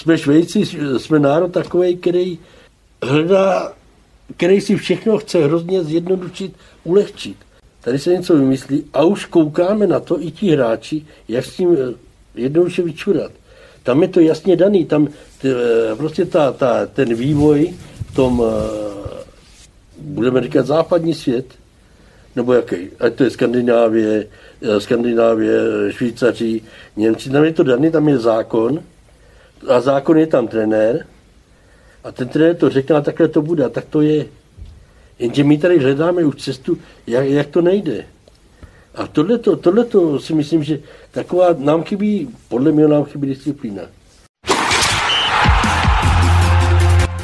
jsme Švejci, jsme národ takovej, který hledá, který si všechno chce hrozně zjednodušit, ulehčit. Tady se něco vymyslí a už koukáme na to i ti hráči, jak s tím jednoduše vyčurat. Tam je to jasně daný, tam prostě ten vývoj v tom, budeme říkat, západní svět, nebo jaký, ať to je Skandinávie, Švýcaři, Němci, tam je to daný, tam je zákon a zákon je tam trenér a ten trenér to řekne a takhle to bude a tak to je. Jenže my tady hledáme už cestu, jak to nejde. A tohleto si myslím, že taková nám chybí, podle mě nám chybí disciplína.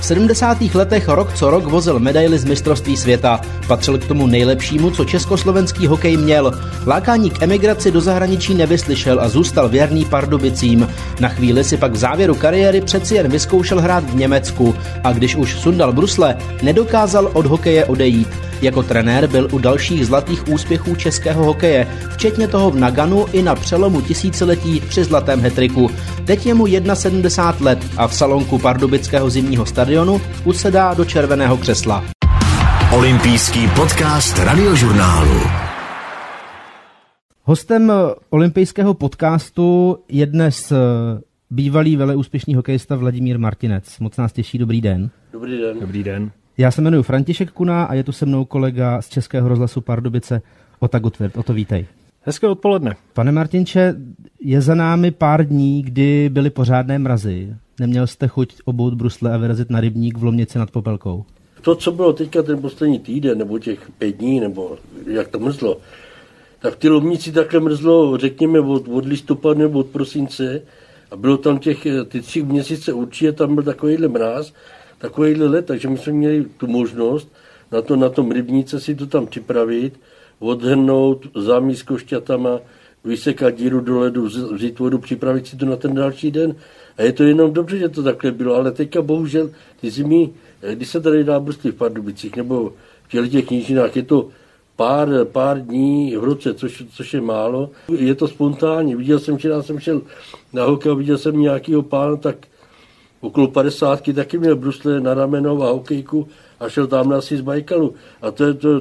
V 70. letech rok co rok vozil medaily z mistrovství světa. Patřil k tomu nejlepšímu, co československý hokej měl. Lákání k emigraci do zahraničí nevyslyšel a zůstal věrný Pardubicím. Na chvíli si pak v závěru kariéry přeci jen vyzkoušel hrát v Německu. A když už sundal brusle, nedokázal od hokeje odejít. Jako trenér byl u dalších zlatých úspěchů českého hokeje, včetně toho v Naganu i na přelomu tisíciletí při zlatém hetriku. Teď je mu 71 let a v salonku pardubického zimního stadionu usedá do červeného křesla. Olympijský podcast Radiožurnálu. Hostem olympijského podcastu je dnes bývalý veleúspěšný hokejista Vladimír Martinec. Moc nás těší, dobrý den. Dobrý den. Dobrý den. Já se jmenuji František Kuna a je tu se mnou kolega z Českého rozhlasu Pardubice Otakar Gudvert. O to vítej. Hezké odpoledne. Pane Martinče, je za námi pár dní, kdy byly pořádné mrazy. Neměl jste chuť obout brusle a vyrazit na rybník v Lomnici nad Popelkou? To, co bylo teďka ten poslední týden, nebo těch 5 dní, nebo jak to mrzlo, tak v ty Lomnici takhle mrzlo, řekněme, od listopadu nebo od prosince a bylo tam ty 3 měsíce určitě, tam byl takovýhle mráz, takovýhle let, takže my jsme měli tu možnost na tom rybníce si to tam připravit, odhrnout zámí s košťatama, vysekat díru do ledu, vzít vodu, připravit si to na ten další den. A je to jenom dobře, že to takhle bylo, ale teďka bohužel ty zimy, když se tady dá bruslit v Pardubicích nebo v těch nížinách, je to pár dní v roce, což je málo. Je to spontánní. Viděl jsem, včera jsem šel na hokej a viděl jsem nějakýho pána, tak okolo 50 taky měl brusle na ramenou a hokejku a šel tam asi z Bajkalu. A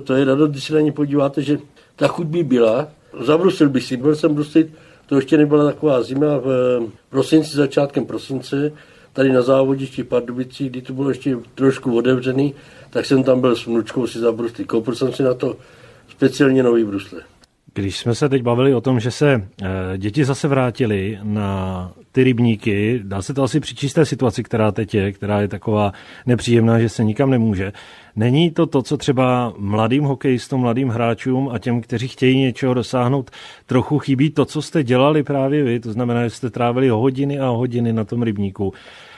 to je radost, když se na ně podíváte, že ta chuť by byla. Zabrusil bych si, byl jsem bruslit, to ještě nebyla taková zima v prosinci, začátkem prosince, tady na závodišti v Pardubicích, kdy to bylo ještě trošku otevřený, tak jsem tam byl s vnučkou si zabruslit. Koupil jsem si na to speciálně nový brusle. Když jsme se teď bavili o tom, že se děti zase vrátily na ty rybníky, dá se to asi přičíst té situaci, která teď je, která je taková nepříjemná, že se nikam nemůže. Není to, co třeba mladým hokejistům, mladým hráčům a těm, kteří chtějí něčeho dosáhnout, trochu chybí to, co jste dělali právě vy, to znamená, že jste trávili hodiny a hodiny na tom rybníku.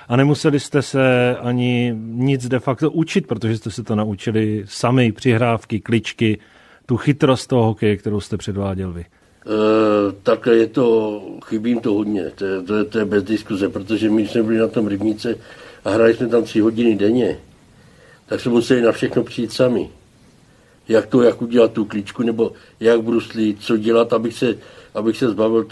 A nemuseli jste se ani nic de facto učit, protože jste se to naučili sami, přihrávky, kličky, tu chytrost toho hokeje, kterou jste předváděl vy. Takhle je to, chybím to hodně, to je bez diskuze, protože my jsme byli na tom rybníce a hráli jsme tam 3 hodiny denně, tak jsme museli na všechno přijít sami. Jak udělat tu kličku, nebo jak bruslit, co dělat, abych se zbavil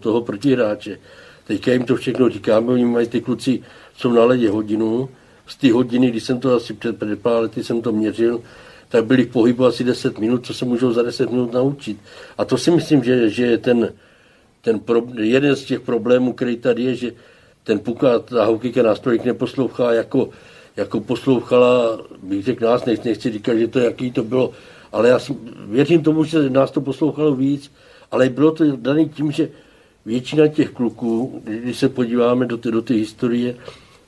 toho protihráče. Teďka jim to všechno říkám, oni mají ty kluci, jsou na ledě hodinu, z té hodiny, když jsem to asi před pár lety jsem to měřil, tak byli v pohybu asi 10 minut, co se můžou za 10 minut naučit. A to si myslím, že je jeden z těch problémů, který tady je, že ten puk a hokejka nástrojek neposlouchá, jako poslouchala, bych řekl nás, nechci říkat, že to jaký to bylo, ale já věřím tomu, že nás to poslouchalo víc, ale bylo to dané tím, že většina těch kluků, když se podíváme do té historie,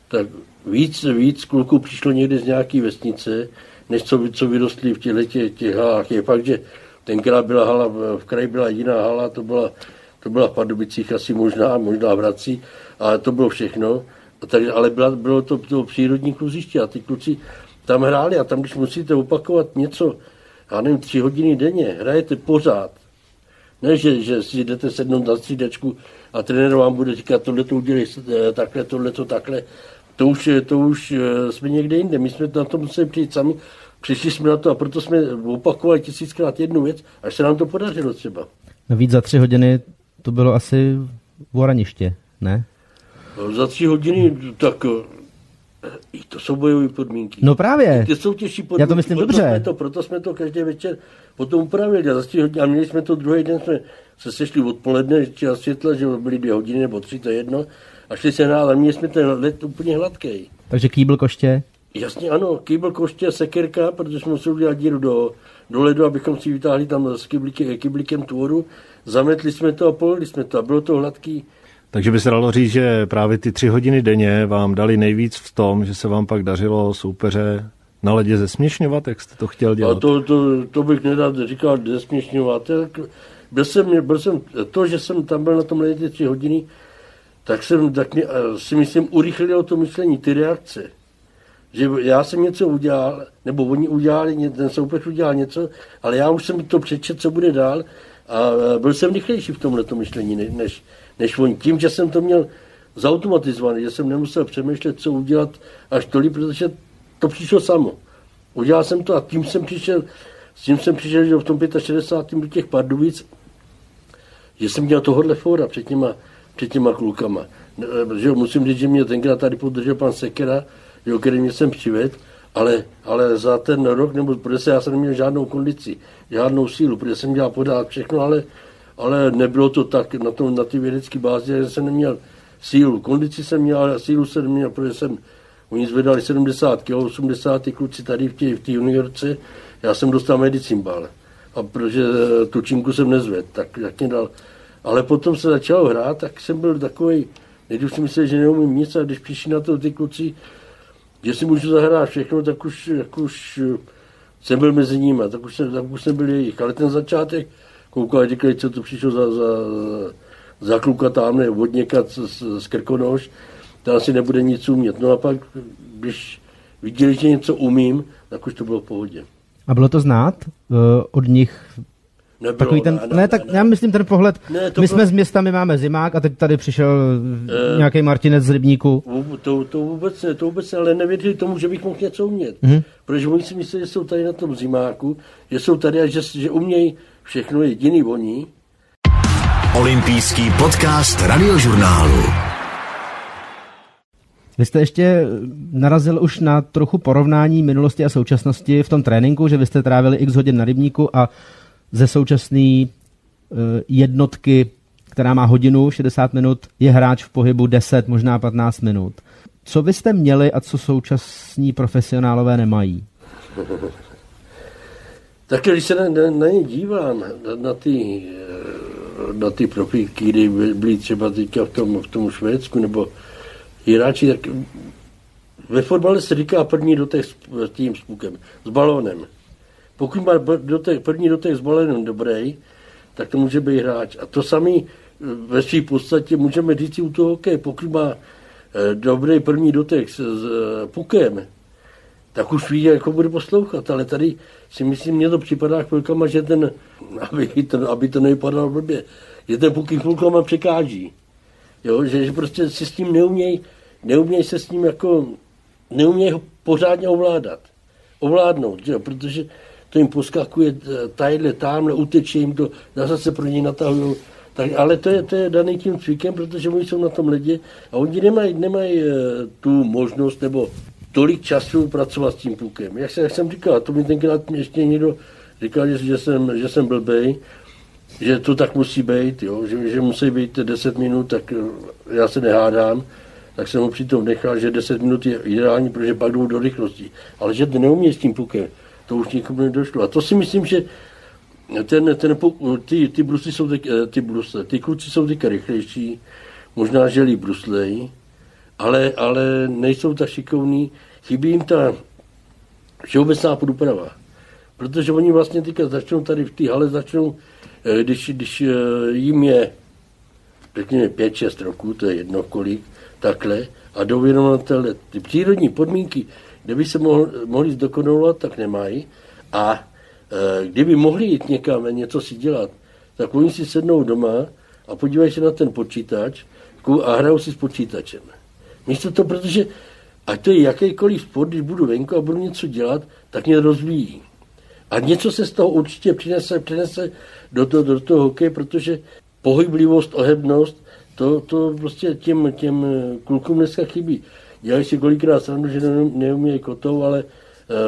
tak víc kluků přišlo někde z nějaké vesnice, než co vyrostli v těch halách. Je fakt, že tenkrát byla hala, v kraji byla jiná hala, to byla v Pardubicích asi možná v Hradci, ale to bylo všechno. Bylo to přírodní kluziště a ty kluci tam hráli a tam, když musíte opakovat něco, já nevím, 3 hodiny denně, hrajete pořád. Ne, že si jdete sednout na střídačku a trenér vám bude říkat, tohleto udělej takhle, tohleto takhle. To už jsme někde jinde, my jsme na to museli přijít sami, přišli jsme na to a proto jsme opakovali 1000krát jednu věc, až se nám to podařilo třeba. Navíc za 3 hodiny to bylo asi v Oraniště, ne? Za 3 hodiny, tak to jsou bojové podmínky. No právě. Ty jsou těžší podmínky. Já to myslím proto dobře. Proto jsme to každý večer potom upravili. A za 3 hodiny, a měli jsme to druhý den, jsme se sešli odpoledne, čas světla, že byly 2 hodiny nebo 3, to jedno. A šli se náhle, měli jsme ten led úplně hladký. Takže kýbl, koště? Jasně ano, kýbl, koště, sekerka, protože jsme museli udělat díru do ledu, abychom si vytáhli tam s kyblikem tvoru. Zametli jsme to a polili jsme to a bylo to hladký. Takže by se dalo říct, že právě ty 3 hodiny denně vám dali nejvíc v tom, že se vám pak dařilo soupeře na ledě zesměšňovat, jak jste to chtěl dělat. A to bych nedád říkal zesměšňovat. Byl jsem, to, že jsem tam byl na tom ledě 3 hodiny, tak si myslím urychlilo to myšlení, ty reakce. Že já jsem něco udělal, nebo oni udělali, ten soupeř udělal něco, ale já už jsem to přečet, co bude dál, a byl jsem rychlejší v tomhleto myšlení, než on. Tím, že jsem to měl zautomatizovaný, že jsem nemusel přemýšlet, co udělat až tolik, protože to přišlo samo. Udělal jsem to a s tím jsem přišel, že v tom 65. do těch Pardubic, že jsem dělal tohohle fóra před těma klukama. Že musím říct, že mě tenkrát tady podržel pan Sekera, jo, který mě jsem přivedl, ale za ten rok, nebo protože já jsem neměl žádnou kondici, žádnou sílu, protože jsem dělal pořád všechno, ale nebylo to tak na ty vědecké bázi, že jsem neměl sílu. Kondici jsem měl, ale sílu jsem neměl, protože oni zvedali 70 kg, 80 kluci tady v té juniorce, já jsem dostal medicimbal. A protože tu činku jsem nezvedl, tak mě dal. Ale potom se začalo hrát, tak jsem byl takovej, nejdřív si myslel, že neumím nic, a když přišli na to ty kluci, že si můžu zahrát všechno, tak už jsem byl mezi nimi, tak už jsem byl jejich. Ale ten začátek, koukal a říkali, co to přišlo za kluka támhle, od něka z Krkonoš, tam si nebude nic umět. No a pak, když viděli, že něco umím, tak už to bylo v pohodě. A bylo to znát od nich? Nebylo, takový ten, ne. Já myslím ten pohled, jsme s městami máme zimák a teď tady přišel nějaký Martinec z Rybníku. To vůbec ne, ale nevěděli tomu, že bych mohl něco umět. Mm-hmm. Protože oni si mysleli, že jsou tady na tom zimáku, že jsou tady a že umějí všechno, jediný oni. Olympijský podcast Radiožurnálu. Vy jste ještě narazil už na trochu porovnání minulosti a současnosti v tom tréninku, že vy jste trávili x hodin na Rybníku a ze současné jednotky, která má hodinu, 60 minut, je hráč v pohybu 10, možná 15 minut. Co byste měli a co současní profesionálové nemají? Tak když se na ně dívám, na ty profíky, kdy byli třeba teďka v tom Švédsku, nebo hráči, tak ve fotbale se říká první dotek s tím spukem, s balónem. Pokud má první dotek s balenem dobrý, tak to může být hráč. A to samý ve své podstatě můžeme říct u toho hokeje. Pokud má dobrý první dotek s pukem, tak už ví, jak ho bude poslouchat. Ale tady si myslím, mně to připadá chvilkama, že ten, aby to nevypadalo blbě, že ten puky chvilkama překáží. Jo? Že prostě si s tím neumějí ho pořádně ovládnout, že? Protože to jim poskakuje tamhle, uteče jim to, zase pro něj natahují. Ale to je daný tím cvikem, protože oni jsou na tom ledě a oni nemají tu možnost nebo tolik času pracovat s tím pukem. Jak jsem říkal, to mi tenkrát ještě někdo říkal, že jsem blbej, že to tak musí být, jo? Že musí být 10 minut, tak já se nehádám. Tak jsem ho přitom nechal, že 10 minut je ideální, protože pak jdou do rychlosti. Ale že to neumějí s tím pukem, to už nikomu nedošlo. A to si myslím, že ty kluci jsou teďka rychlejší, možná želí bruslej, ale nejsou tak šikovní. Chybí jim ta všeobecná podprava. Protože oni vlastně teďka začnou tady v té hale, když jim je, řekněme, 5-6 roků, to je jedno kolik, takhle a dovědomatelé. Ty přírodní podmínky, kde by se mohli zdokonalovat, tak nemají. A kdyby mohli jít někam a něco si dělat, tak oni si sednou doma a podívají se na ten počítač a hrajou si s počítačem. Místo to, protože ať to je jakýkoliv sport, když budu venku a budu něco dělat, tak mě rozvíjí. A něco se z toho určitě přinese do toho hokeje, protože pohyblivost, ohebnost, To prostě těm klukům dneska chybí. Dělají si kolikrát srandu, že neumějí kotou, ale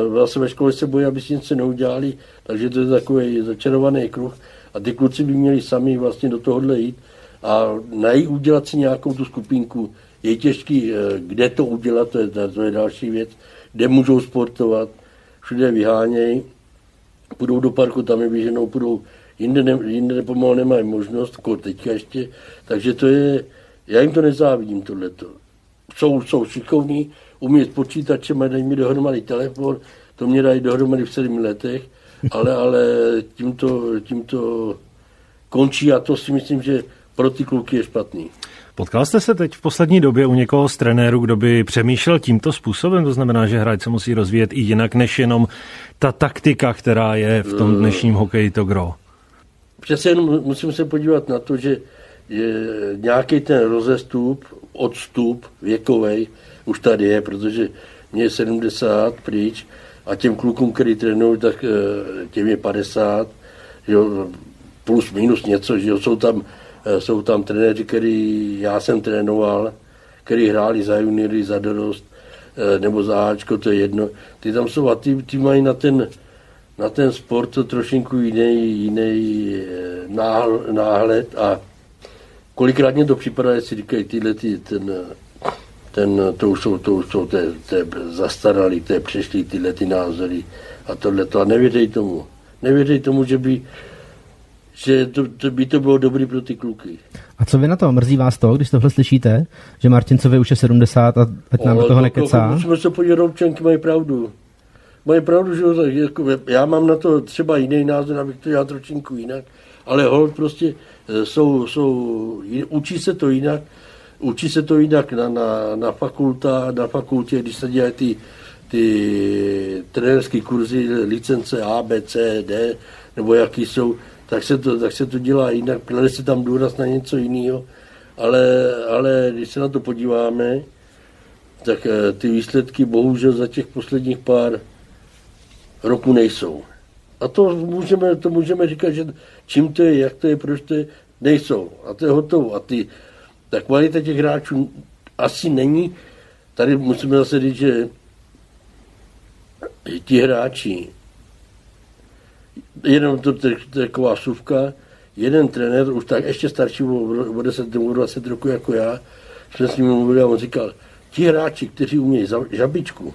vlastně ve škole se bojí, aby si něco neudělali, takže to je takový začarovaný kruh a ty kluci by měli sami vlastně do tohohle jít a najít, udělat si nějakou tu skupinku. Je těžký, kde to udělat, to je další věc, kde můžou sportovat, všude vyhánějí, půjdou do parku, tam je vyženou, půjdou jinde pomalu nemají možnost, jako teďka ještě, takže to je, já jim to nezávidím tohleto. Jsou šikovní, umí s počítačem, dají mi dohromady telefon, to mě dají dohromady v 7 letech, ale tím to končí a to si myslím, že pro ty kluky je špatný. Potkal jste se teď v poslední době u někoho z trenérů, kdo by přemýšlel tímto způsobem? To znamená, že hráč se musí rozvíjet i jinak, než jenom ta taktika, která je v tom dnešním hokeji to gro. Přece jenom musím se podívat na to, že nějaký ten rozestup, odstup věkovej už tady je, protože mě je 70 pryč a těm klukům, který trénují, tak těm je 50, jo, plus minus něco, že jo, jsou tam trenéři, který já jsem trénoval, který hráli za juniory, za dorost, nebo za Ačko, to je jedno. Ty tam jsou a ty mají na ten sport to trošinku jiný náhled a kolikrát mě to připadá, jestli říkají to už jsou zastaralý, to je přešlý tyhle ty názory a tohleto a nevěřej tomu, že to by to bylo dobrý pro ty kluky. A co vy na to? Mrzí vás to, když tohle slyšíte, že Martincovi už je 70 a ať nám do toho nekecá? Musíme se podívat, občanky mají pravdu. Mají pravdu, že já mám na to třeba jiný názor, abych to dělal trošinku jinak, ale holt prostě učí se to jinak na fakultě, když se dělají ty trenérské kurzy, licence A, B, C, D, nebo jaký jsou, tak se to dělá jinak, klade se tam důraz na něco jiného, ale když se na to podíváme, tak ty výsledky bohužel za těch posledních pár roků nejsou. A to můžeme říkat, že čím to je, jak to je, proč to je, nejsou. A to je hotovo. A ta kvalita těch hráčů asi není. Tady musíme zase říct, že ti hráči, jenom to je taková suvka, jeden trenér, už tak ještě starší, o 10 nebo 20 roku jako já, jsme s ním mluvili a on říkal, ti hráči, kteří umějí žabičku,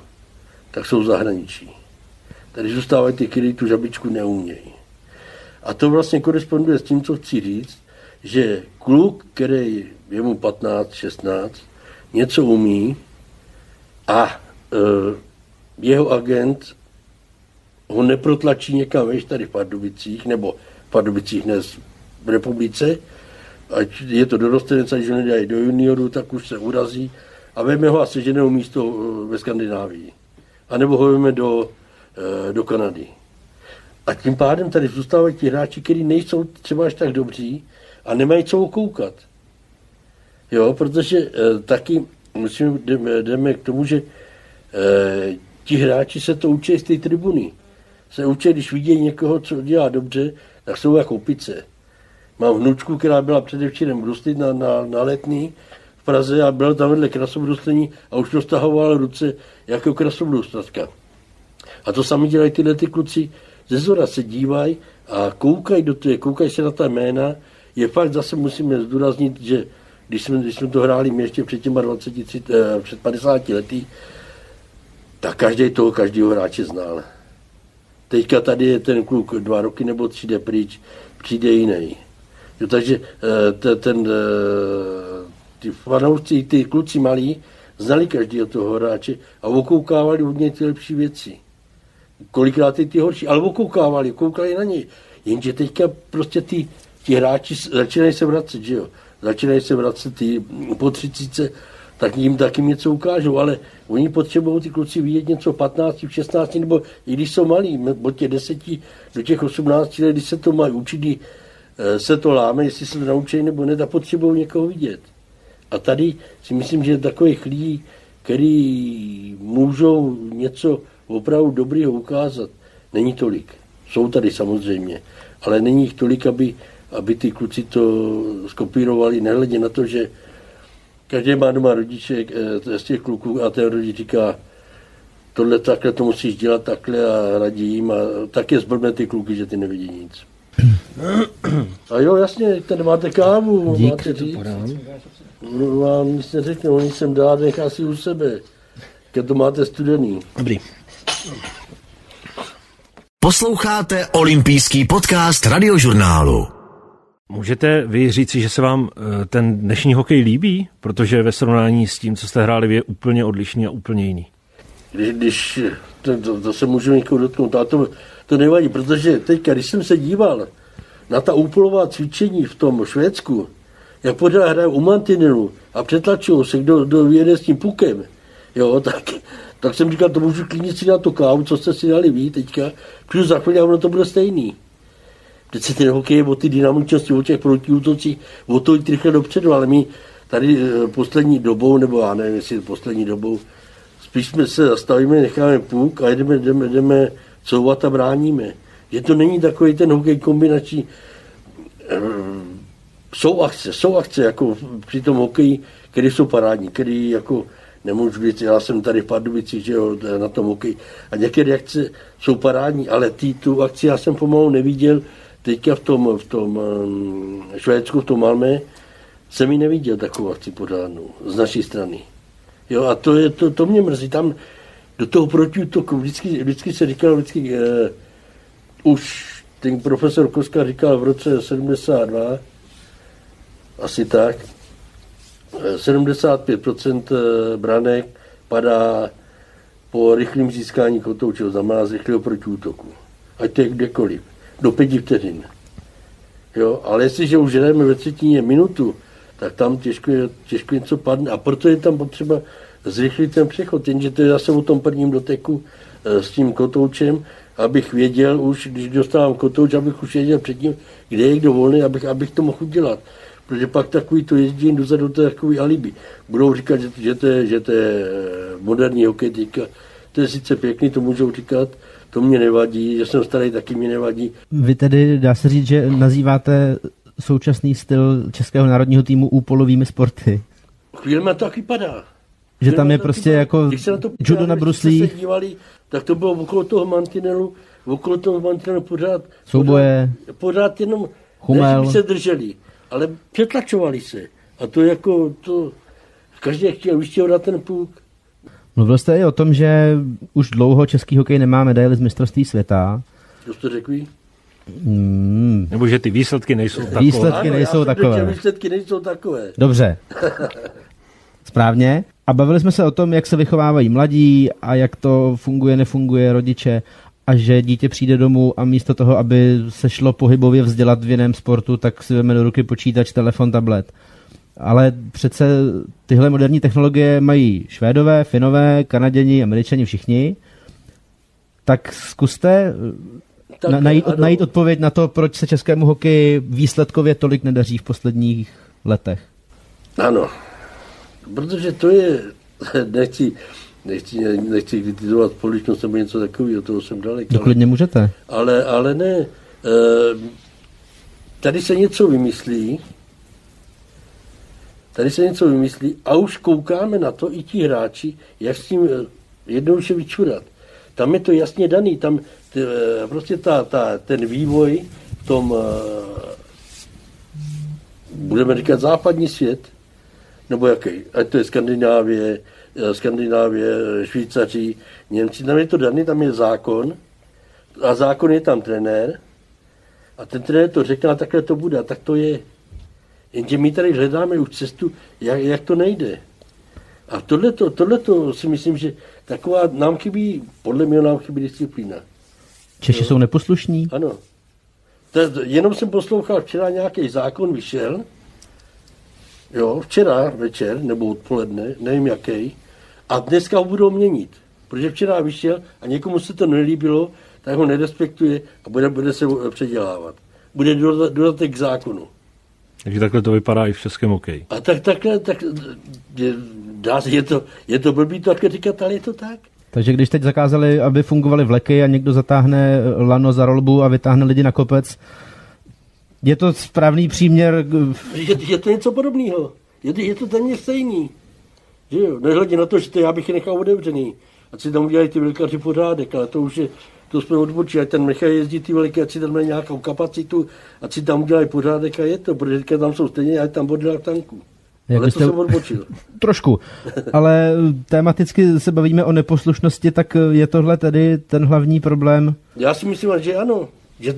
tak jsou v zahraničí. Tady zůstávají ty, kteří tu žabičku neumějí. A to vlastně koresponduje s tím, co chci říct, že kluk, který je mu 15, 16, něco umí a jeho agent ho neprotlačí někam, víš, tady v Pardubicích, nebo v Pardubicích, ne, v republice, ať je to dorostenec, ať ho nedají do junioru, tak už se urazí a veme ho a seženého místo ve Skandinávii. A nebo ho veme do Kanady. A tím pádem tady zůstávají ti hráči, kteří nejsou třeba až tak dobří a nemají co koukat. Jo, protože taky musíme, jdeme k tomu, že ti hráči se to učí z té tribuny. Se učí, když vidí někoho, co dělá dobře, tak jsou jako pice. Mám vnučku, která byla předevčírem bruslit na Letný v Praze a byla tam vedle krasobruslení a už roztahovala ruce jako krasobruslatka. A to sami dělají tyhle ty kluci. Ze zora se dívají a koukají do toho, koukají se na ta jména. Je fakt, zase musíme zdůraznit, že když jsme to hráli ještě před těma 50 lety, tak každýho hráče znal. Teďka tady je ten kluk 2 roky nebo 3 jde pryč, přijde jiný. Jo, takže ty fanoušci, ty kluci malí, znali každýho toho hráče a okoukávali od něj ty lepší věci. Kolikrát ty horší, ale okoukávali, koukali na něj. Jenže teďka prostě ti hráči začínají se vracet, že jo? Začínají se vracet ty po 30, tak jim taky něco ukážou, ale oni potřebují ty kluci vidět něco 15, 16, nebo i když jsou malí, od těch 10 do těch 18 let, když se to mají učit, když se to láme, jestli se to naučí nebo ne, tak potřebují někoho vidět. A tady si myslím, že je takových lidí, který můžou něco opravdu dobrýho ukázat, není tolik. Jsou tady samozřejmě, ale není jich tolik, aby aby ty kluci to skopírovali, nehledě na to, že každý má doma rodiček z těch kluků a ten rodič říká, tohle takhle, to musíš dělat takhle a radí jim a tak je zblbne ty kluky, že ty nevidí nic. A jo, jasně, tady máte kávu, dík, máte říct. No, vám nic neřeknu, nic jsem dát, nechá si u sebe, když to máte studený. Dobrý. Posloucháte olympijský podcast Radiožurnálu. Můžete vy říci, že se vám ten dnešní hokej líbí? Protože ve srovnání s tím, co jste hráli, je úplně odlišný a úplně jiný. Když to se můžu někoho dotknout, ale to nevadí, protože teďka, když jsem se díval na ta úplová cvičení v tom Švédsku, jak pořád hrají u mantinelu a přetlačují se, kdo jede s tím pukem, jo, tak jsem říkal, to můžu klidně si dát tu kávu, co jste si dali vy teďka, protože za chvíli a ono to bude stejný. Přece ten hokej je o ty dynamičnosti, o těch protiútocích, o to jít rychle dopředu, ale my tady poslední dobou, nebo já nevím, jestli poslední dobou, spíš jsme se zastavíme, necháme puk a jdeme couvat a bráníme. Že to není takový ten hokej kombinační. Jsou akce jako při tom hokeji, které jsou parádní, které jako nemůžu říct, já jsem tady v Pardubicích, že jo, na tom hokeji. A některé akce jsou parádní, ale tu akci já jsem pomalu neviděl. Teďka v tom Švédsku, v tom Malmö, jsem ji neviděl takovou akci pořádnou z naší strany. Jo, a to mě mrzí. Tam do toho protiútoku vždycky se říkalo, už ten profesor Koska říkal v roce 72, asi tak, 75% branek padá po rychlém získání kotou, což znamená z rychlého protiútoku. Ať to je kdekoliv, do 5 vteřin. Jo, ale jestliže už jdeme ve třetině minutu, tak tam těžko něco padne. A proto je tam potřeba zrychlit ten přechod. Jenže to je zase o tom prvním doteku s tím kotoučem, abych věděl už, když dostávám kotouč, abych už věděl předtím, kde je kdo volný, abych to mohl udělat. Protože pak takový to jezdění dozadu, to je takový alibi. Budou říkat, že to je moderní hokej teďka. To je sice pěkný, to můžou říkat, to mě nevadí, že jsem starý, taky mě nevadí. Vy tedy, dá se říct, že nazýváte současný styl českého národního týmu úpolovými sporty. Chvíli na to taky padá. Že tam je prostě padá. Jako na to judo na bruslích. Tak to bylo okolo toho mantinelu pořád jenom Chumel. Se drželi, ale přetlačovali se. A to jako to každý chtěl vyštěvat ten puk. Mluvil jste i o tom, že už dlouho český hokej nemá medaily z mistrovství světa. Kdo jste řekl? Nebo že ty výsledky nejsou takové. Výsledky nejsou takové. Dobře. Správně. A bavili jsme se o tom, jak se vychovávají mladí a jak to funguje, nefunguje rodiče a že dítě přijde domů a místo toho, aby se šlo pohybově vzdělat v jiném sportu, tak si vezme do ruky počítač, telefon, tablet. Ale přece tyhle moderní technologie mají Švédové, Finové, Kanaděni, Američani, všichni. Tak zkuste najít odpověď na to, proč se českému hokeji výsledkově tolik nedaří v posledních letech. Ano, protože to je, nechci kritizovat společnost nebo něco takového, toho jsem daleko. Doklidně můžete. Ale ne, tady se něco vymyslí a už koukáme na to i ti hráči, jak s tím jednoduše vyčurat. Tam je to jasně daný, tam prostě ten vývoj v tom, budeme říkat, západní svět, nebo jaký, ať to je Skandinávie, Švýcaři, Němci, tam je to daný, tam je zákon a zákon je tam trenér a ten trenér to řekne a takhle to bude a tak to je. Jenže my tady hledáme už cestu, jak to nejde. A tohleto si myslím, že taková nám chybí disciplína. Češi jsou neposlušní? Ano. Jenom jsem poslouchal, včera nějaký zákon vyšel, jo, včera večer, nebo odpoledne, nevím jaký, a dneska ho budou měnit, protože včera vyšel a někomu se to nelíbilo, tak ho nerespektuje a bude se předělávat. Bude dodatek k zákonu. Takže takhle to vypadá i v českém hokeji. A je to blbý to také říkat, ale je to tak. Takže když teď zakázali, aby fungovaly vleky a někdo zatáhne lano za rolbu a vytáhne lidi na kopec, Je to správný příměr? Je to něco podobného. Je to téměř stejný. Nehledě na to, že to já bych je nechal otevřený. Ať si tam udělají ty velikaři pořádek, ale to už je, to jsme odbočili, ať ten nechají jezdit ty veliky, ať si tam mají nějakou kapacitu, ať si tam udělají pořádek a je to, protože tam jsou stejně, ať tam oddělá tanku. Ale to jsem odbočil. Trošku, ale tematicky se bavíme o neposlušnosti, tak je tohle tedy ten hlavní problém? Já si myslím, že ano,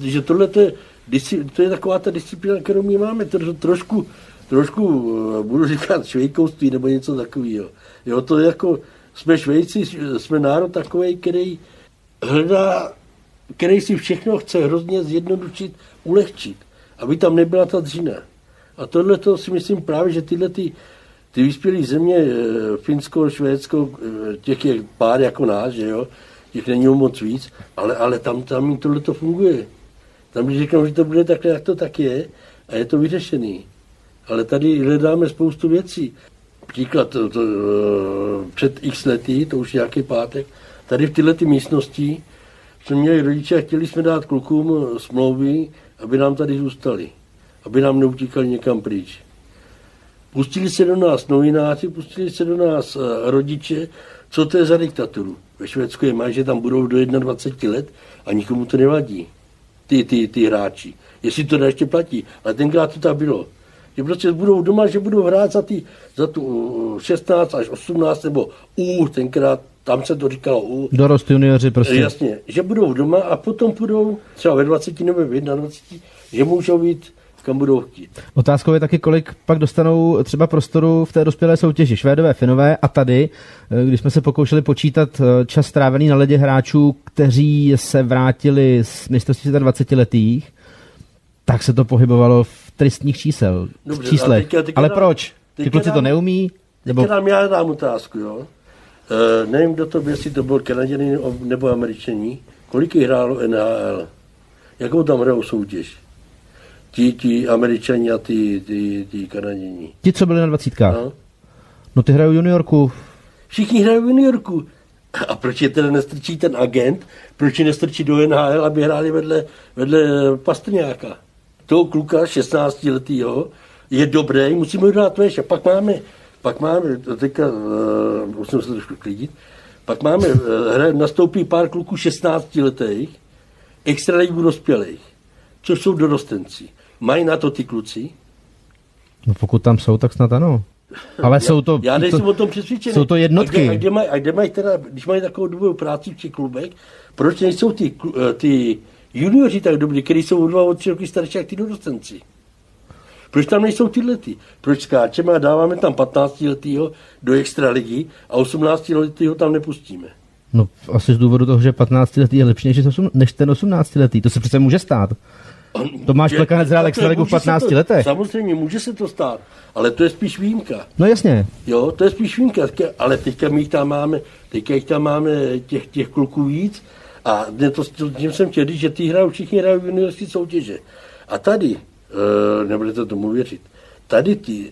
že tohle to je taková ta disciplína, kterou my máme, to trošku budu říkat švejkovství nebo něco takového. Jo, to je jako, jsme Švejci, jsme národ takovej, který hledá, který si všechno chce hrozně zjednodušit, ulehčit, aby tam nebyla ta dřina. A tohle to si myslím právě, že tyhle ty vyspělé země, Finsko, Švédsko, těch je pár jako nás, že jo, těch není moc víc, ale tam tohle to funguje. Tam když řeknou, že to bude takhle, jak to tak je, a je to vyřešený. Ale tady hledáme spoustu věcí. Příklad před x lety, to už nějaký pátek, tady v tyhle ty místnosti jsme měli rodiče a chtěli jsme dát klukům smlouvy, aby nám tady zůstali, aby nám neutíkali někam pryč. Pustili se do nás novináři, pustili se do nás rodiče, co to je za diktaturu. Ve Švédsku je mají, že tam budou do 21 let a nikomu to nevadí, ty hráči. Jestli to ještě platí, ale tenkrát to tak bylo. Že prostě budou doma, že budou hrát za tu 16 až 18, nebo tenkrát, tam se to říkalo Dorost junioři prostě. Jasně, že budou doma a potom budou třeba ve 20 nebo ve 21, že můžou jít kam budou chtít. Otázkou je taky, kolik pak dostanou třeba prostoru v té dospělé soutěži. Švédové, Finové a tady, když jsme se pokoušeli počítat čas strávený na ledě hráčů, kteří se vrátili z mistrovství 20letých, tak se to pohybovalo v tristních čísel. Dobře, číslech. Ale proč? Ty kluci to neumí? Teď nám já dám otázku, jo. Nevím, kdo to byl, jestli to byl Kanaděný nebo Američaní. Kolik jich hrálo NHL? Jakou tam hrajou soutěž? Ti Američani a ti Kanaděni. Ti, co byli na 20. No ty hrajou juniorku. Všichni hrajou juniorku. A proč je teda nestrčí ten agent? Proč je nestrčí do NHL, aby hráli vedle Pastrňáka? Toho kluka 16letýho je dobrý, musíme ho dát veš. A pak máme, teďka musím se trošku klidit, pak máme, nastoupí pár kluků 16letých, extraligu dospělých, což jsou dorostenci. Mají na to ty kluci? No pokud tam jsou, tak snad ano. Ale jsou to... Já nejsem o tom přesvědčený. Jsou to jednotky. A kde mají teda, když mají takovou dobrou práci v těch klubech, proč nejsou ty junioři tak dobrý, který jsou o 2 o 3 roky starší jak ty dorostenci? Proč tam nejsou tyhlety? Proč skáčeme a dáváme tam 15letýho do extraligy a 18letýho tam nepustíme? No asi z důvodu toho, že 15letý je lepší než ten 18letý. To se přece může stát. Tomáš Plkanec hrál extraligu v 15 letech. Samozřejmě, může se to stát, ale to je spíš výjimka. No jasně. Jo, to je spíš výjimka, ale teďka my tam máme těch kluků víc a tím jsem chtěl říct, že ty hrajou, všichni hrajou v juniorské soutěže. A tady, nebudete tomu věřit, tady ty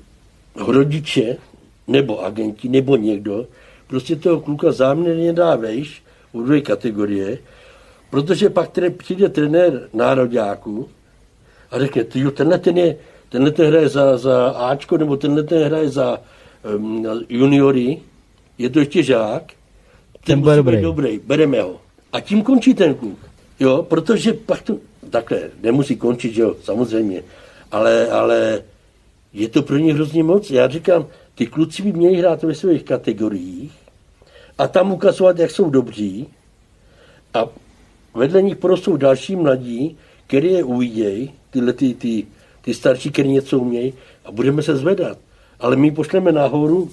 rodiče, nebo agenti, nebo někdo, prostě toho kluka záměrně dá vejš u 2 kategorie, protože pak přijde trenér nároďáků a řekne, jo, tenhle ten hraje za Ačko, nebo tenhle ten hraje za juniory, je to ještě žák, ten musí být dobrý, bereme ho. A tím končí ten kluk, jo, protože pak to, takhle, nemusí končit, jo, samozřejmě, ale je to pro ně hrozně moc. Já říkám, ty kluci by měli hrát ve svých kategoriích a tam ukazovat, jak jsou dobří a vedle nich porostou další mladí, který je uvidějí, tyhle ty starší, který něco umějí, a budeme se zvedat. Ale my pošleme nahoru,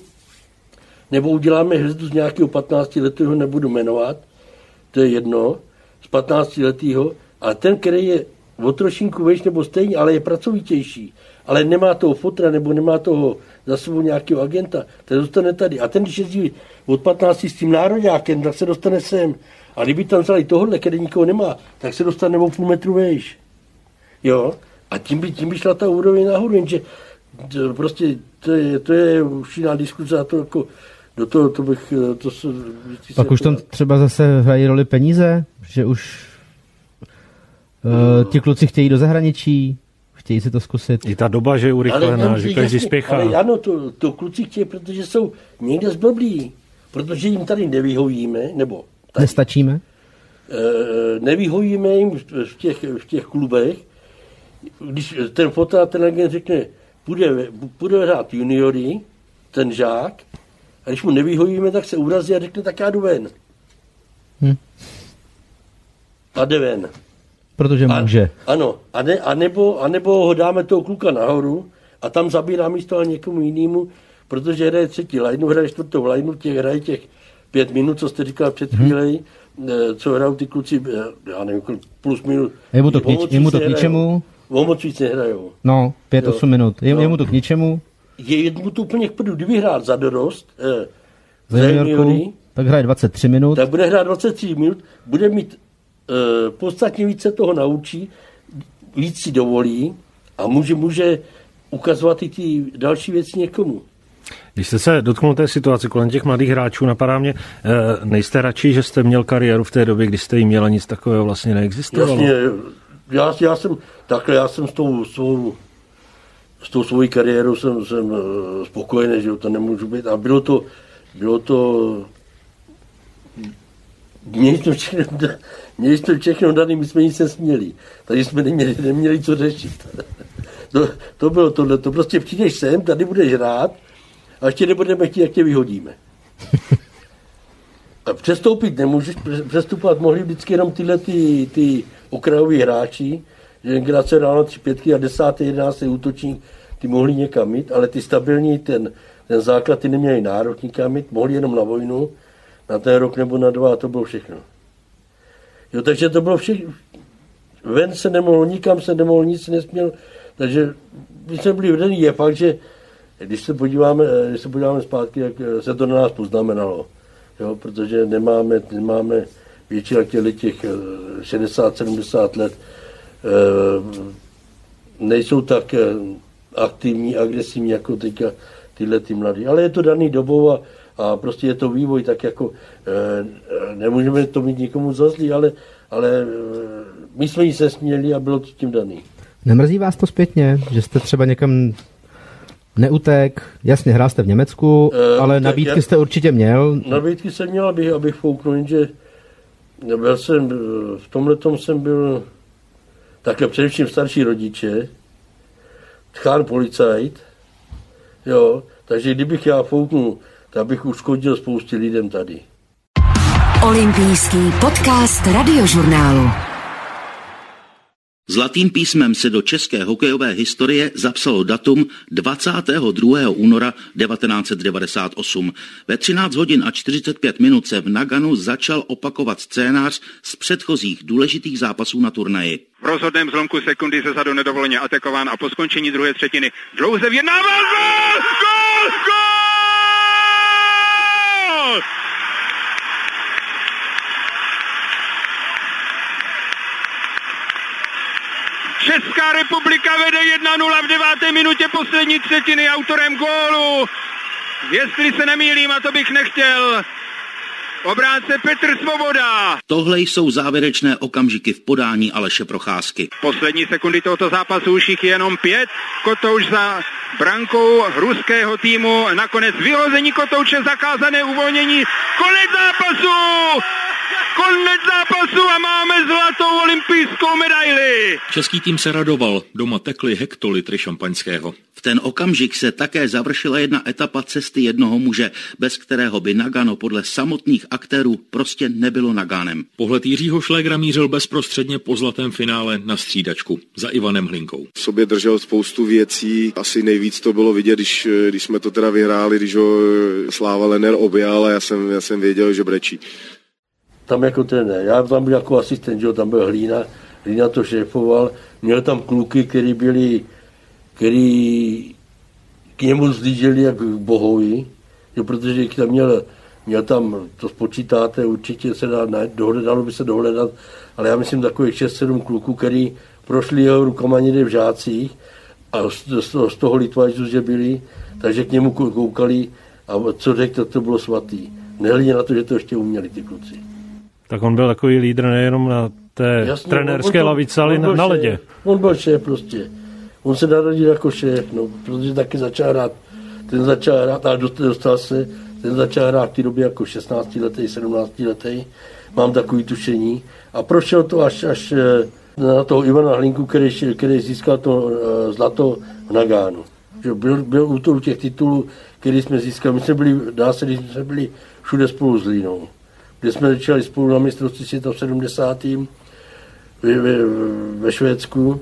nebo uděláme hvězdu z nějakého 15letého, nebudu jmenovat, to je jedno, z 15letého, ale ten, který je o trošinku vejš nebo stejný, ale je pracovitější, ale nemá toho fotra, nebo nemá toho za sebou nějakého agenta, ten dostane tady. A ten, když jezdí od 15 s tím nároďákem, tak se dostane sem. A kdyby tam vzali tohle, který nikoho nemá, tak se dostane o půl metru vejš. Jo? A tím by šla ta úroveň nahoru, jenže prostě to je už jiná diskuze a to jako do toho to bych... To se, pak už tam třeba zase hrají roli peníze, že už ti kluci chtějí do zahraničí, Chtějí si to zkusit. I ta doba, že je urychlená, že každý spěchá. Ano, to kluci chtějí, protože jsou někde zblblí, protože jim tady nevyhovíme, nebo tady nestačíme. Nevyhovíme jim v těch klubech. Když ten fotát, ten agent řekne, půjde hrát juniory, ten žák, a když mu nevyhovíme, tak se urazí a řekne, tak já jdu ven. A jde ven. Protože může. Ano, anebo ho dáme toho kluka nahoru a tam zabírá místo a někomu jinému, protože hraje třetí lajnu, hraje čtvrtou lajnu, hraje těch 5 minut, co jste říkal před chvílí, co hrajou ty kluci, já nevím, plus minut. Je mu to k ničemu? Omocvíc nehrajou. No, 5-8 minut. Je mu to k ničemu? Je mu to úplně k prdu. Kdyby hrát za dorost, za juniory, tak hraje 23 minut. Tak bude hrát 23 minut, bude mít podstatně více toho naučí, víc si dovolí a může ukazovat i ty další věci někomu. Když jste se dotknul té situace kolem těch mladých hráčů, napadá mě, nejste radši, že jste měl kariéru v té době, kdy jste jí měl, nic takového vlastně neexistovalo? Jasně, já jsem s tou svojí kariérou jsem spokojený, že to nemůžu být a bylo to měli jsme všechno daný, my jsme nic nesměli. Takže jsme neměli co řešit. To bylo tohle. To prostě přijdeš sem, tady budeš hrát a ještě nebudeme chtít, jak tě vyhodíme. A přestoupit nemůžeš, přestupovat mohli vždycky jenom tyhle ty okrajoví hráči, že tenkrát se dál na 3-5 a 10-11 útočník, ty mohli někam jít, ale ty stabilní, ten základ, ty neměli nárok nikam jít, mohli jenom na vojnu, na ten rok nebo na 2 a to bylo všechno. Jo, takže to bylo všechno. Ven se nemohl, nikam se nemohl, nic nesměl. Takže my jsme byli vdaný. Je fakt, že když se podíváme zpátky, jak se to na nás poznamenalo. Jo, protože nemáme většina těch 60-70 let. Nejsou tak aktivní, agresivní, jako teďka tyhle ty mladí. Ale je to daný dobou a prostě je to vývoj, tak jako nemůžeme to mít nikomu za zlý, ale my jsme ji sesměli a bylo to tím daný. Nemrzí vás to zpětně, že jste třeba někam neutek? Jasně, hrál jste v Německu, ale nabídky jste určitě měl. Nabídky jsem měl, abych fouknul, jenže v tomhletom jsem byl také především starší rodiče, tchán policajt, jo, takže kdybych já fouknul, tak bych uškodil spoustě lidem tady. Olympijský podcast Radiožurnálu. Zlatým písmem se do české hokejové historie zapsalo datum 22. února 1998. Ve 13:45 se v Naganu začal opakovat scénář z předchozích důležitých zápasů na turnaji. V rozhodném zlomku sekundy se zadu nedovoleně atakován a po skončení druhé třetiny dlouze vyjednával gól! Gól! Gól! Česká republika vede 1-0 v 9. minutě poslední třetiny, autorem gólu, jestli se nemýlím, a to bych nechtěl, obránce Petr Svoboda. Tohle jsou závěrečné okamžiky v podání Aleše Procházky. Poslední sekundy tohoto zápasu, už jich jenom 5. Kotouč za brankou ruského týmu. Nakonec vyhození Kotouče, zakázané uvolnění. Konec zápasu! Konec zápasu a máme zlatou olympijskou medaili. Český tým se radoval, doma tekly hektolitry šampaňského. V ten okamžik se také završila jedna etapa cesty jednoho muže, bez kterého by Nagano podle samotných aktérů prostě nebylo Naganem. Pohled Jiřího Šlégra mířil bezprostředně po zlatém finále na střídačku za Ivanem Hlinkou. V sobě držel spoustu věcí, asi nejvíc to bylo vidět, když jsme to teda vyhráli, když ho Slava Lener objal a já jsem věděl, že brečí. Tam jako trenér, já tam byl jako asistent, jo, tam byl Hlína to šéfoval, měl tam kluky, který k němu zlíželi jak k bohovi, jo, protože tam měl tam, to spočítáte, určitě se dá najít, dalo by se dohledat, ale já myslím takových 6-7 kluků, který prošli jeho rukama někde v žácích a z toho Litváčů, že byli, takže k němu koukali a co řekl, to bylo svatý. Nehledě na to, že to ještě uměli ty kluci. Tak on byl takový lídr nejenom na té trenérské lavici, ale na ledě. On byl šéf prostě. On se narodil jako šéf, no, protože taky začal hrát. Ten začal hrát, ale dostal se, ten začal hrát v té době jako 16letý, 17letý, mám takový tušení. A prošel to až na toho Ivana Hlinku, který získal to zlato v Nagano. Byl u těch titulů, který jsme získali. My jsme byli, dá se, když jsme byli všude spolu s Línou, kde jsme začali spolu na mistrovství světa v 70. ve Švédsku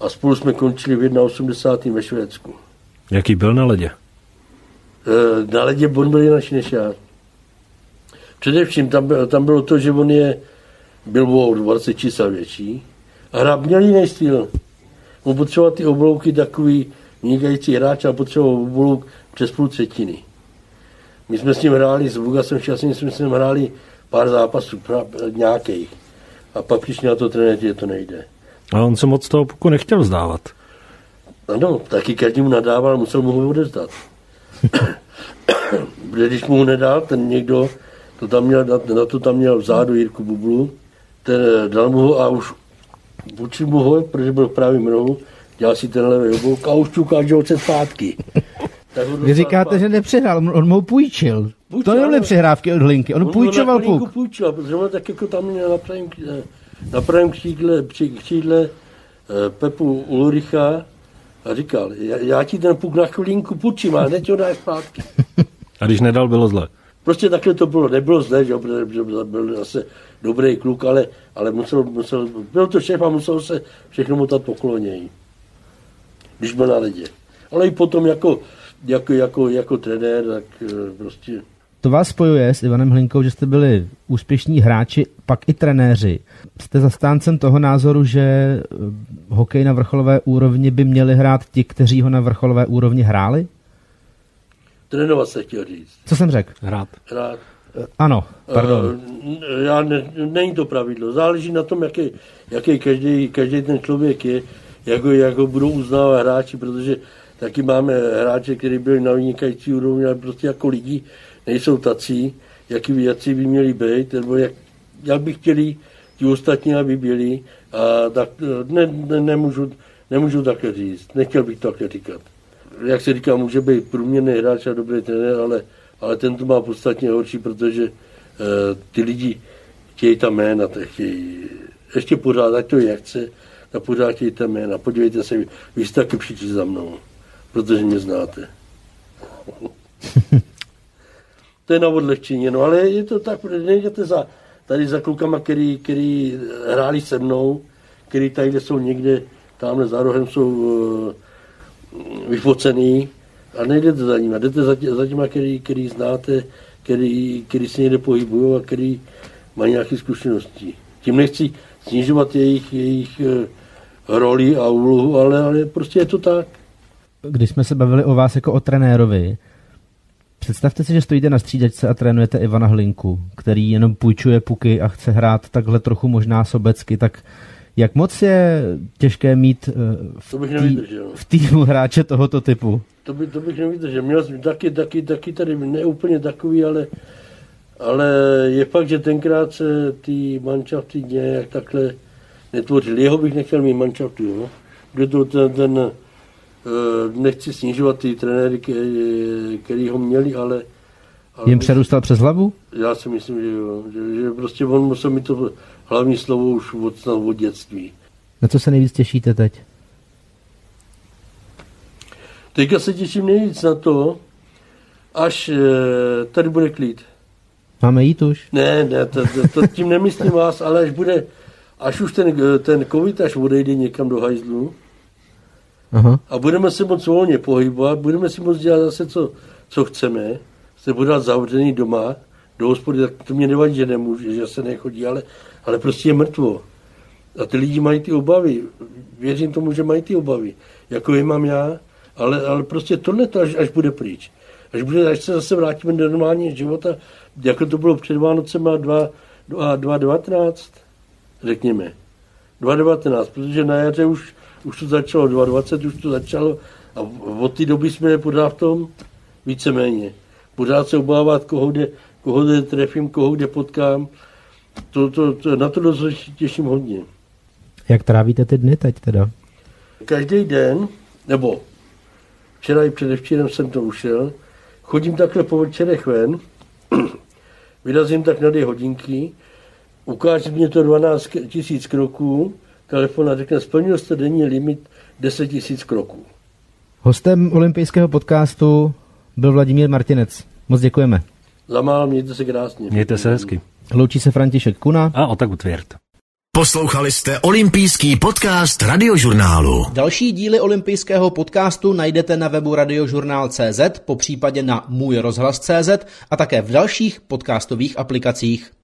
a spolu jsme končili v 81. ve Švédsku. Jaký byl na ledě? Na ledě on byl jinačí než já. Především tam bylo to, že on byl o 20 čísel větší a hrál měl jiný styl. On potřeboval ty oblouky takový vynikající hráč, ale potřeboval oblouk přes půl třetiny. My jsme s ním hráli, s Vugasem Šťastným jsme s ním hráli pár zápasů nějakých. A pak přišli na to trenér, že to nejde. A on se moc toho puku nechtěl vzdávat. Ano, taky každý mu nadával, musel mu ho odevzdat. Když mu ho nedal, ten někdo, to tam měl vzadu Jirku Bublu, ten dal mu ho a už bučil mu ho, protože byl právě mnou, dělal si ten levý obouk a už čukáš, že ho chce zpátky. Vy říkáte, že nepřehrál, on mu půjčil. To nebyly přehrávky od Hlinky, on půjčoval puk. Půjčil, protože on tak jako tam měl na pravém křídle Pepu Ulricha a říkal, já ti ten puk na chvilinku půjčím a hned ho dáš zpátky. A když nedal, bylo zle. Prostě takhle to bylo, nebylo zle, že byl zase dobrý kluk, ale musel, byl to šéf a musel se všechno motat okolo něj, když byl na ledě. Ale i potom jako trenér, tak prostě. To vás spojuje s Ivanem Hlinkou, že jste byli úspěšní hráči, pak i trenéři. Jste zastáncem toho názoru, že hokej na vrcholové úrovni by měli hrát ti, kteří ho na vrcholové úrovni hráli? Trénovat se chtěl říct. Co jsem řekl? Hrát. Ano, pardon. Není to pravidlo. Záleží na tom, jaký každý ten člověk je, jak ho budou uznávat hráči, protože taky máme hráče, kteří byli na vynikající úrovni, ale prostě jako lidi nejsou tací, jací by měli být, nebo jak by chtěli ti ostatní, aby byli. A tak nemůžu také říct, nechtěl bych také říkat. Jak se říká, může být průměrný hráč a dobrý trenér, ale ten to má podstatně horší, protože ty lidi chtějí ta jména, tak chtějí ještě pořád, ať to je jak chce, tak pořád chtějí ta jména. Podívejte se, vy jste taky přišli za mnou, protože mě znáte. To je na odlehčení, no ale je to tak, nejděte tady za klukama, který hráli se mnou, který tady jsou někde, tamhle za rohem jsou vyfocený a nejdete za nimi, jdete za těma, který znáte, který se někde pohybují a který mají nějaké zkušenosti. Tím nechci snižovat jejich roli a úlohu, ale prostě je to tak. Když jsme se bavili o vás jako o trenérovi, představte si, že stojíte na střídačce a trénujete Ivana Hlinku, který jenom půjčuje puky a chce hrát takhle trochu možná sobecky, tak jak moc je těžké mít v týmu hráče tohoto typu? To bych nevydržel. Měl jsem taky tady neúplně takový, ale je fakt, že tenkrát se ty manšafty nějak takhle netvořily. Jeho bych nechtěl mít manšaftu, no? Kde to ten nechci snižovat ty trenéry, který ho měli, ale jim přerůstal přes hlavu? Já si myslím, že jo. Že prostě on musel mít to hlavní slovo už od dětství. Na co se nejvíc těšíte teď? Teďka se těším nejvíc na to, až tady bude klid. Máme jít už? Ne, to tím nemyslím vás, ale až už ten covid, až odejde někam do hajzlu. Aha. A budeme se moc volně pohybovat, budeme si moc dělat zase, co chceme. Se budou zavřený doma, do hospody, tak to mě nevadí, že nemůžu, že se nechodí, ale prostě je mrtvo. A ty lidi mají ty obavy. Věřím tomu, že mají ty obavy. Jako je mám já, ale prostě tohle to až bude pryč. Až se zase vrátíme do normálního života, jako to bylo před Vánocema 2019, řekněme. 2019, protože na jaře už to začalo, 2020 už to začalo a od té doby jsme pořád v tom víceméně. Pořád se obávat, koho kde trefím, koho kde potkám. Na to se těším hodně. Jak trávíte ty dny teď teda? každý den, nebo včera i předevčírem jsem to ušel, chodím takhle po večerech ven, vyrazím tak na 2 hodinky, ukáže mě to 12 000 kroků, telefon a řekne, splnil jste denní limit 10 000 kroků. Hostem olympijského podcastu byl Vladimír Martinec. Moc děkujeme. Za málo, mějte se krásně. Mějte se hezky. Loučí se František Kuna a Otakar Gudvert. Poslouchali jste olympijský podcast Radiožurnálu. Další díly olympijského podcastu najdete na webu radiožurnal.cz, popřípadě na můjrozhlas.cz a také v dalších podcastových aplikacích.